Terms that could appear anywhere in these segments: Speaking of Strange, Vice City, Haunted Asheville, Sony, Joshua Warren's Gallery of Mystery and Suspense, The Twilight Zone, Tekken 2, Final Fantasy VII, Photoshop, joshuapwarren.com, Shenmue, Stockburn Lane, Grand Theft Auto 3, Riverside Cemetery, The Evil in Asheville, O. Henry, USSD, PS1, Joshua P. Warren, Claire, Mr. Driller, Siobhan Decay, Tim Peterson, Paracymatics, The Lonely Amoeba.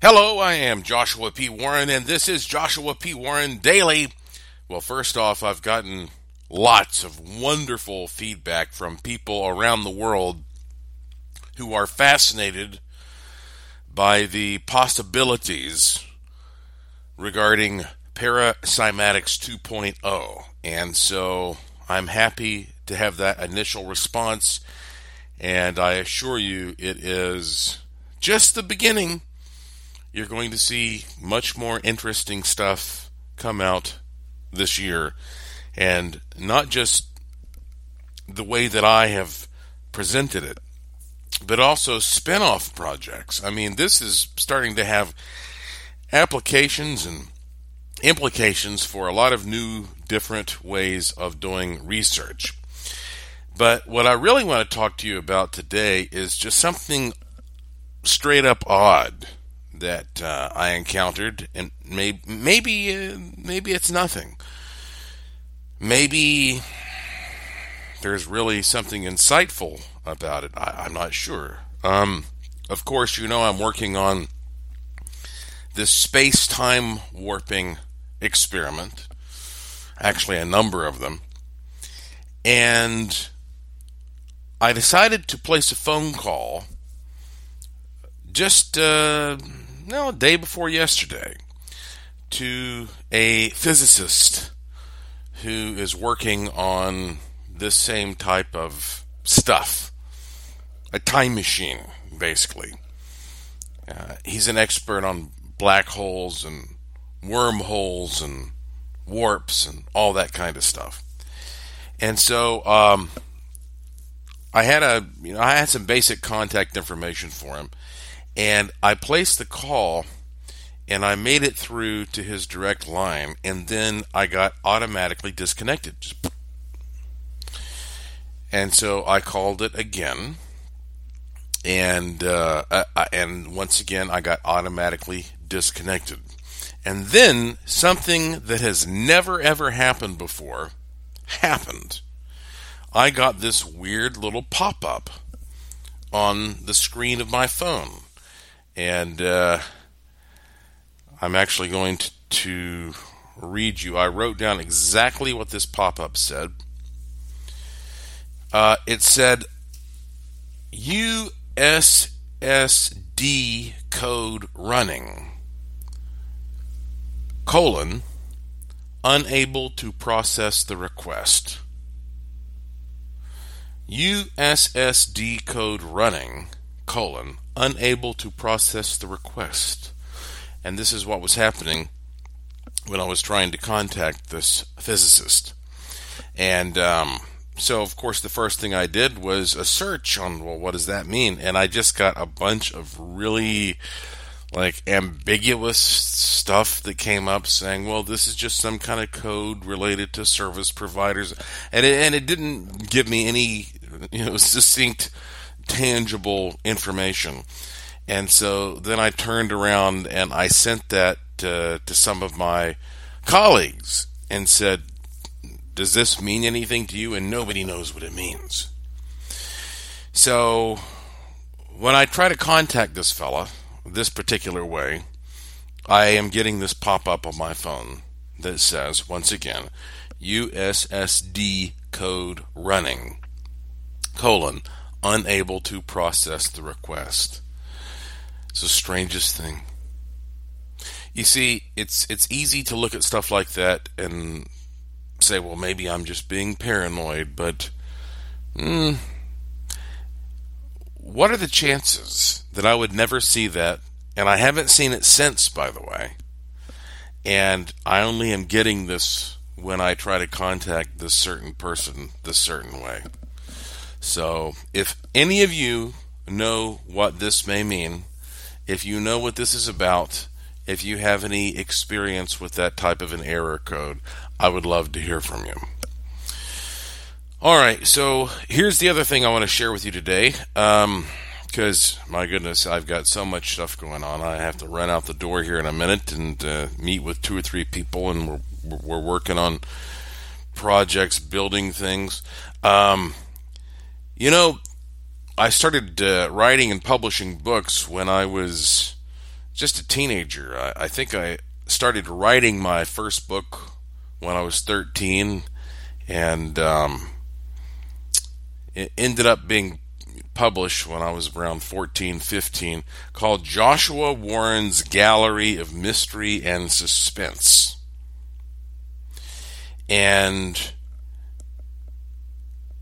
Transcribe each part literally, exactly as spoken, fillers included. Hello, I am Joshua P. Warren, and this is Joshua P. Warren Daily. Well, first off, I've gotten lots of wonderful feedback from people around the world who are fascinated by the possibilities regarding Paracymatics two point oh. And so I'm happy to have that initial response, and I assure you it is just the beginning. You're going to see much more interesting stuff come out this year, and not just the way that I have presented it, but also spin-off projects. I mean, this is starting to have applications and implications for a lot of new, different ways of doing research. But what I really want to talk to you about today is just something straight up odd that uh, I encountered, and may, maybe uh, maybe it's nothing. Maybe there's really something insightful about it. I, I'm not sure. Um, of course, you know I'm working on this space-time warping experiment, actually a number of them, and I decided to place a phone call just uh No, day before yesterday, to a physicist who is working on this same type of stuff, a time machine, basically. Uh, he's an expert on black holes and wormholes and warps and all that kind of stuff. And so um, I had a, you know, I had some basic contact information for him. And I placed the call, and I made it through to his direct line, and then I got automatically disconnected. And so I called it again, and uh, I, and once again I got automatically disconnected. And then something that has never ever happened before happened. I got this weird little pop-up on the screen of my phone. And uh, I'm actually going to, to read you. I wrote down exactly what this pop-up said. Uh, it said, U S S D code running, colon, unable to process the request. U S S D code running, colon, unable to process the request. And this is what was happening when I was trying to contact this physicist. And um, so, of course, the first thing I did was a search on, well, what does that mean? And I just got a bunch of really, like, ambiguous stuff that came up saying, well, this is just some kind of code related to service providers. And it, and it didn't give me any, you know, succinct, tangible information. And so then I turned around and I sent that uh, to some of my colleagues and said, does this mean anything to you? And nobody knows what it means. So when I try to contact this fella this particular way, I am getting this pop-up on my phone that says, once again, U S S D code running, colon, unable to process the request. It's the strangest thing. You see, it's it's easy to look at stuff like that and say, well, maybe I'm just being paranoid, but mm, what are the chances that I would never see that? And I haven't seen it since, by the way. And I only am getting this when I try to contact this certain person this certain way. So, if any of you know what this may mean, if you know what this is about, if you have any experience with that type of an error code, I would love to hear from you. Alright, so here's the other thing I want to share with you today, um, because, my goodness, I've got so much stuff going on. I have to run out the door here in a minute and uh, meet with two or three people, and we're, we're working on projects, building things. Um... You know, I started uh, writing and publishing books when I was just a teenager. I, I think I started writing my first book when I was thirteen, and um, it ended up being published when I was around fourteen, fifteen, called Joshua Warren's Gallery of Mystery and Suspense. And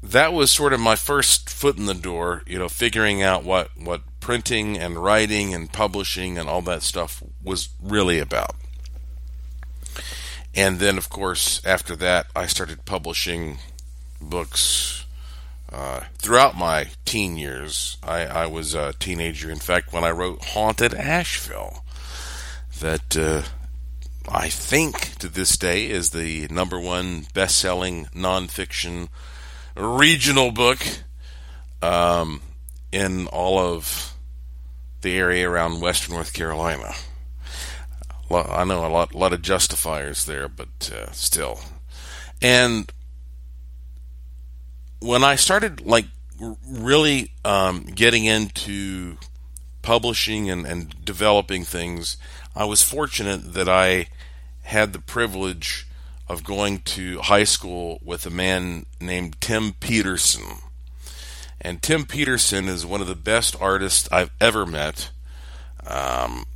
that was sort of my first foot in the door, you know, figuring out what, what printing and writing and publishing and all that stuff was really about. And then, of course, after that, I started publishing books uh, throughout my teen years. I, I was a teenager, in fact, when I wrote Haunted Asheville, that uh, I think to this day is the number one best-selling nonfiction regional book um, in all of the area around western North Carolina. I know a lot, a lot of justifiers there, but uh, still. And when I started, like, really um, getting into publishing and, and developing things, I was fortunate that I had the privilege of going to high school with a man named Tim Peterson. And Tim Peterson is one of the best artists I've ever met. Um,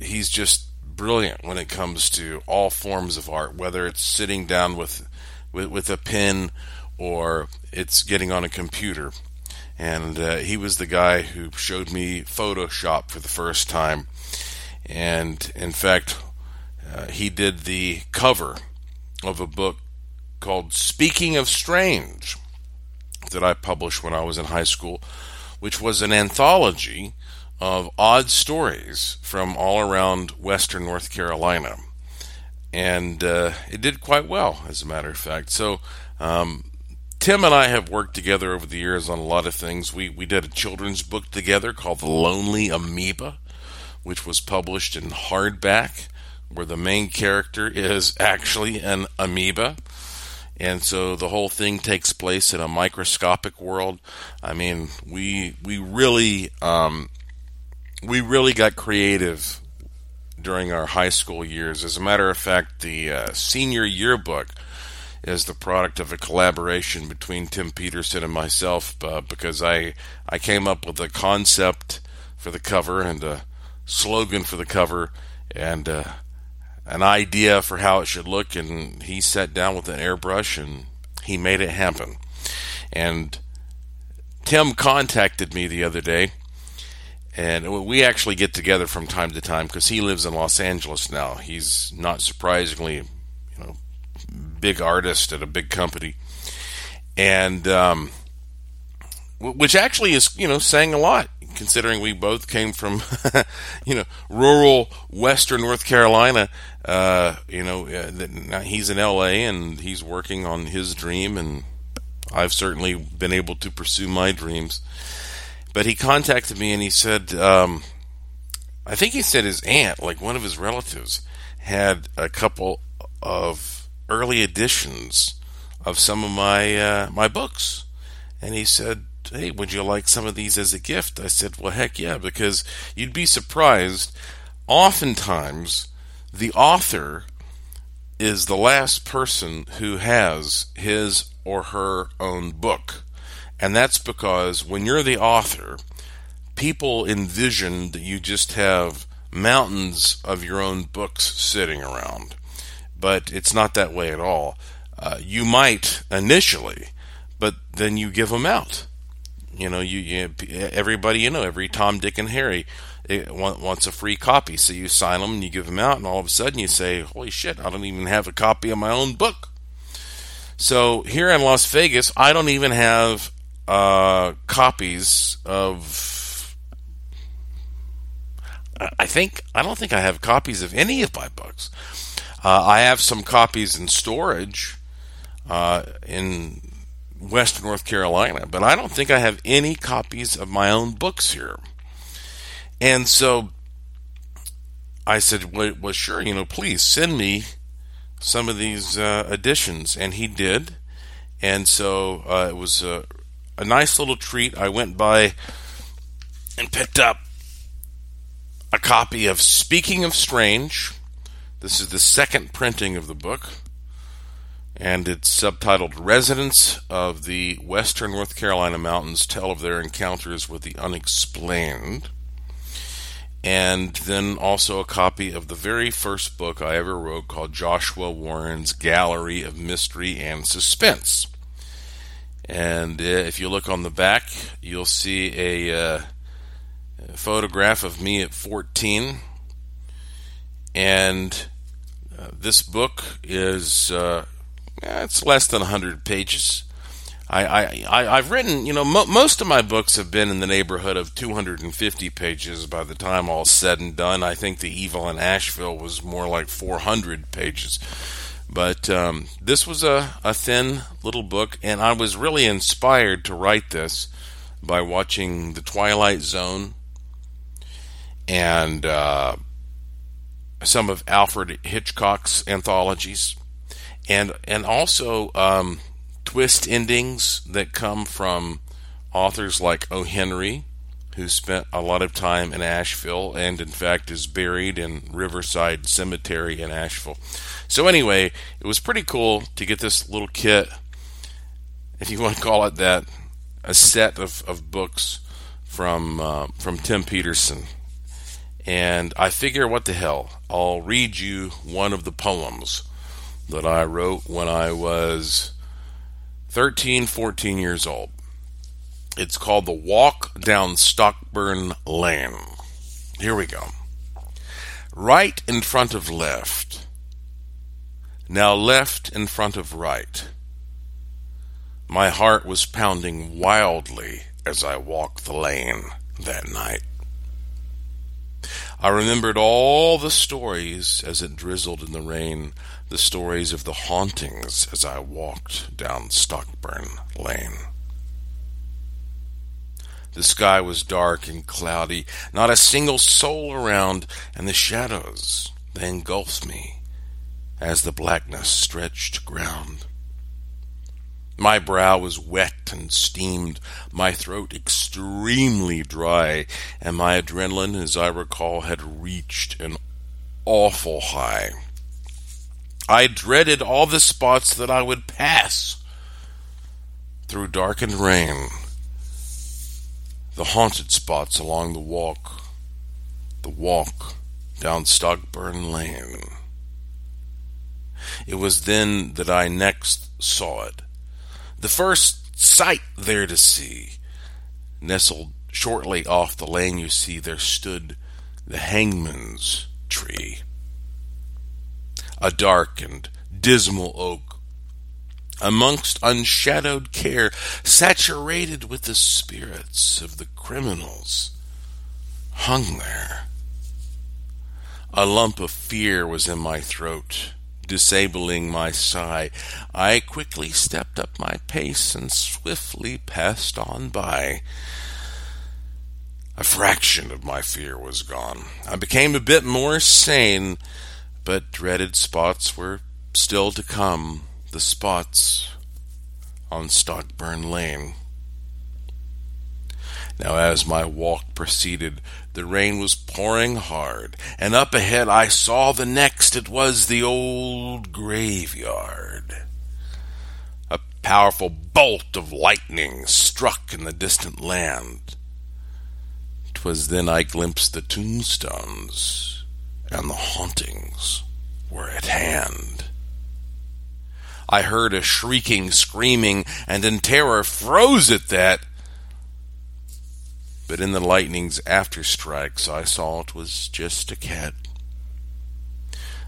he's just brilliant when it comes to all forms of art, whether it's sitting down with, with with a pen or it's getting on a computer. And uh, he was the guy who showed me Photoshop for the first time. And in fact, uh, he did the cover of a book called Speaking of Strange that I published when I was in high school, which was an anthology of odd stories from all around western North Carolina. And uh, it did quite well, as a matter of fact. So um, Tim and I have worked together over the years on a lot of things. We, we did a children's book together called The Lonely Amoeba, which was published in hardback, where the main character is actually an amoeba. And so the whole thing takes place in a microscopic world. I mean, we, we really... Um, We really got creative during our high school years. As a matter of fact, the uh, senior yearbook is the product of a collaboration between Tim Peterson and myself uh, because I, I came up with a concept for the cover and a slogan for the cover and uh, an idea for how it should look, and he sat down with an airbrush and he made it happen. And Tim contacted me the other day. And we actually get together from time to time because he lives in Los Angeles now. He's not surprisingly, you know, big artist at a big company, and um, which actually is, you know, saying a lot considering we both came from, you know, rural western North Carolina. Uh, you know, he's in L A and he's working on his dream, and I've certainly been able to pursue my dreams. But he contacted me and he said, um, I think he said his aunt, like one of his relatives, had a couple of early editions of some of my uh, my books. And he said, hey, would you like some of these as a gift? I said, well, heck yeah, because you'd be surprised. Oftentimes, the author is the last person who has his or her own book. And that's because when you're the author, people envision that you just have mountains of your own books sitting around. But it's not that way at all. Uh, you might initially, but then you give them out. You know, you, you everybody you know, every Tom, Dick, and Harry wants a free copy. So you sign them and you give them out, and all of a sudden you say, holy shit, I don't even have a copy of my own book. So here in Las Vegas, I don't even have... Uh, copies of, I think, I don't think I have copies of any of my books. Uh, I have some copies in storage uh, in Western North Carolina, but I don't think I have any copies of my own books here. And so I said, well, well sure, you know, please send me some of these uh, editions. And he did. And so uh, it was a uh, A nice little treat. I went by and picked up a copy of Speaking of Strange. This is the second printing of the book, and it's subtitled Residents of the Western North Carolina Mountains Tell of Their Encounters with the Unexplained. And then also a copy of the very first book I ever wrote called Joshua Warren's Gallery of Mystery and Suspense. And uh, if you look on the back, you'll see a uh, photograph of me at fourteen. And uh, this book is, uh, it's less than one hundred pages. I, I, I, I've written, you know, mo- most of my books have been in the neighborhood of two hundred fifty pages by the time all's said and done. I think The Evil in Asheville was more like four hundred pages. But um, this was a, a thin little book, and I was really inspired to write this by watching The Twilight Zone and uh, some of Alfred Hitchcock's anthologies, and and also um, twist endings that come from authors like O. Henry, who spent a lot of time in Asheville and, in fact, is buried in Riverside Cemetery in Asheville. So anyway, it was pretty cool to get this little kit, if you want to call it that, a set of, of books from uh, from Tim Peterson. And I figure, what the hell, I'll read you one of the poems that I wrote when I was thirteen, fourteen years old. It's called The Walk Down Stockburn Lane. Here we go. Right in front of left. Now left in front of right. My heart was pounding wildly as I walked the lane that night. I remembered all the stories as it drizzled in the rain, the stories of the hauntings as I walked down Stockburn Lane. The sky was dark and cloudy, not a single soul around, and the shadows, they engulfed me as the blackness stretched ground. My brow was wet and steamed, my throat extremely dry, and my adrenaline, as I recall, had reached an awful high. I dreaded all the spots that I would pass through darkened rain. The haunted spots along the walk, the walk down Stockburn Lane. It was then that I next saw it, the first sight there to see. Nestled shortly off the lane, you see, there stood the hangman's tree, a dark and dismal oak, amongst unshadowed care, saturated with the spirits of the criminals, hung there. A lump of fear was in my throat, disabling my sigh. I quickly stepped up my pace and swiftly passed on by. A fraction of my fear was gone. I became a bit more sane, but dreaded spots were still to come. The spots on Stockburn Lane. Now, as my walk proceeded, the rain was pouring hard, and up ahead I saw the next. It was the old graveyard. A powerful bolt of lightning struck in the distant land. 'Twas then I glimpsed the tombstones, and the hauntings were at hand. I heard a shrieking, screaming, and in terror froze at that. But in the lightning's afterstrikes, I saw it was just a cat.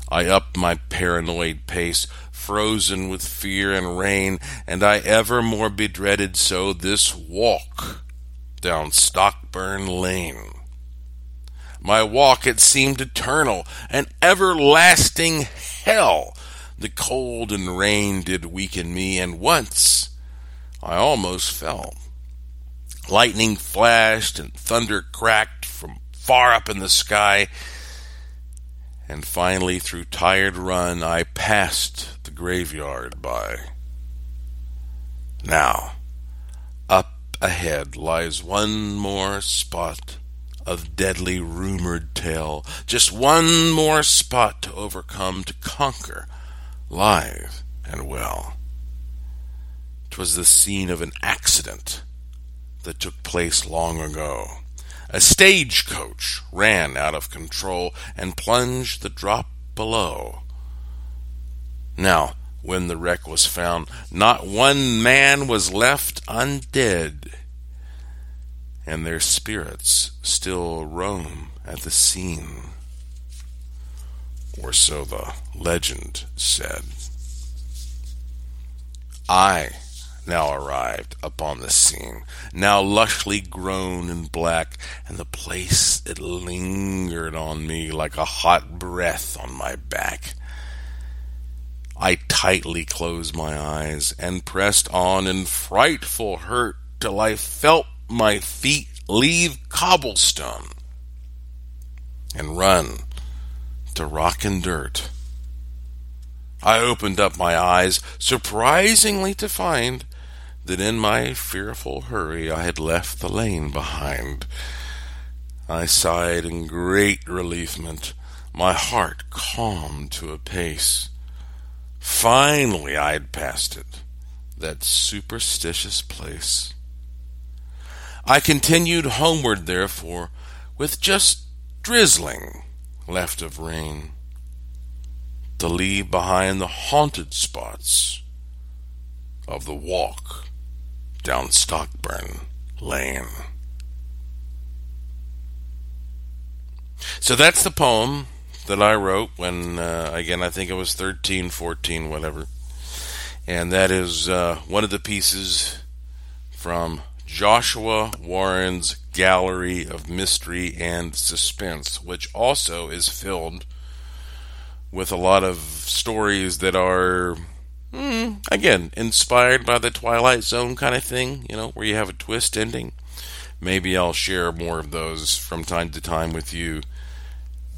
I upped my paranoid pace, frozen with fear and rain, and I evermore bedreaded so this walk down Stockburn Lane. My walk, it seemed eternal, an everlasting hell. The cold and rain did weaken me, and once I almost fell. Lightning flashed and thunder cracked from far up in the sky, and finally, through tired run, I passed the graveyard by. Now, up ahead lies one more spot of deadly rumored tale. Just one more spot to overcome, to conquer, live and well. 'Twas the scene of an accident that took place long ago. A stagecoach ran out of control and plunged the drop below. Now, when the wreck was found, not one man was left undead, and their spirits still roam at the scene, or so the legend said. I now arrived upon the scene, now lushly grown in black, and the place it lingered on me like a hot breath on my back. I tightly closed my eyes and pressed on in frightful hurt till I felt my feet leave cobblestone and run to rock and dirt. I opened up my eyes, surprisingly to find that in my fearful hurry I had left the lane behind. I sighed in great reliefment, my heart calmed to a pace. Finally I had passed it, that superstitious place. I continued homeward, therefore, with just drizzling left of rain, to leave behind the haunted spots of the walk down Stockburn Lane. So that's the poem that I wrote when, uh, again, I think it was thirteen, fourteen, whatever. And that is uh, one of the pieces from Joshua Warren's Gallery of Mystery and Suspense, which also is filled with a lot of stories that are, mm, again, inspired by the Twilight Zone kind of thing, you know, where you have a twist ending. Maybe I'll share more of those from time to time with you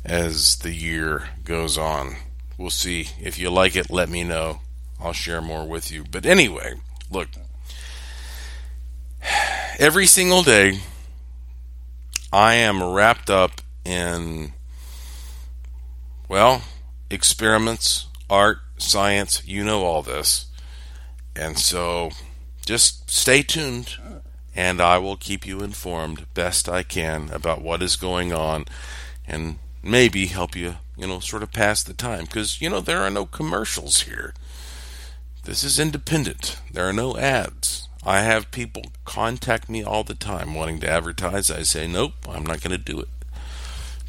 as the year goes on. We'll see. If you like it, let me know. I'll share more with you. But anyway, look, every single day I am wrapped up in, well, experiments, art, science, you know all this. And so just stay tuned and I will keep you informed best I can about what is going on and maybe help you, you know, sort of pass the time. Because, you know, there are no commercials here. This is independent. There are no ads. I have people contact me all the time wanting to advertise. I say, nope, I'm not going to do it.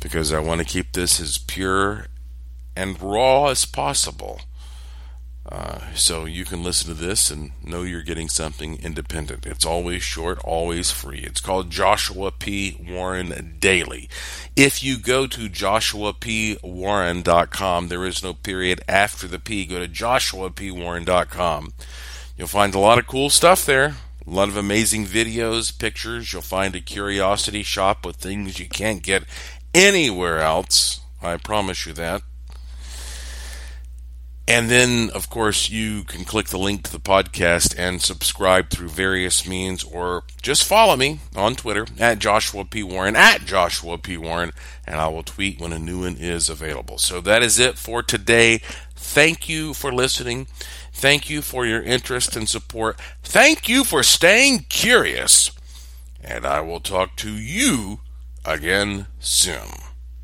Because I want to keep this as pure and raw as possible. Uh, so you can listen to this and know you're getting something independent. It's always short, always free. It's called Joshua P. Warren Daily. If you go to joshua p warren dot com, there is no period after the P. Go to joshua p warren dot com. You'll find a lot of cool stuff there, a lot of amazing videos, pictures. You'll find a curiosity shop with things you can't get anywhere else. I promise you that. And then, of course, you can click the link to the podcast and subscribe through various means, or just follow me on Twitter, at Joshua P. Warren, at Joshua P. Warren, and I will tweet when a new one is available. So that is it for today. Thank you for listening. Thank you for your interest and support. Thank you for staying curious. And I will talk to you again soon.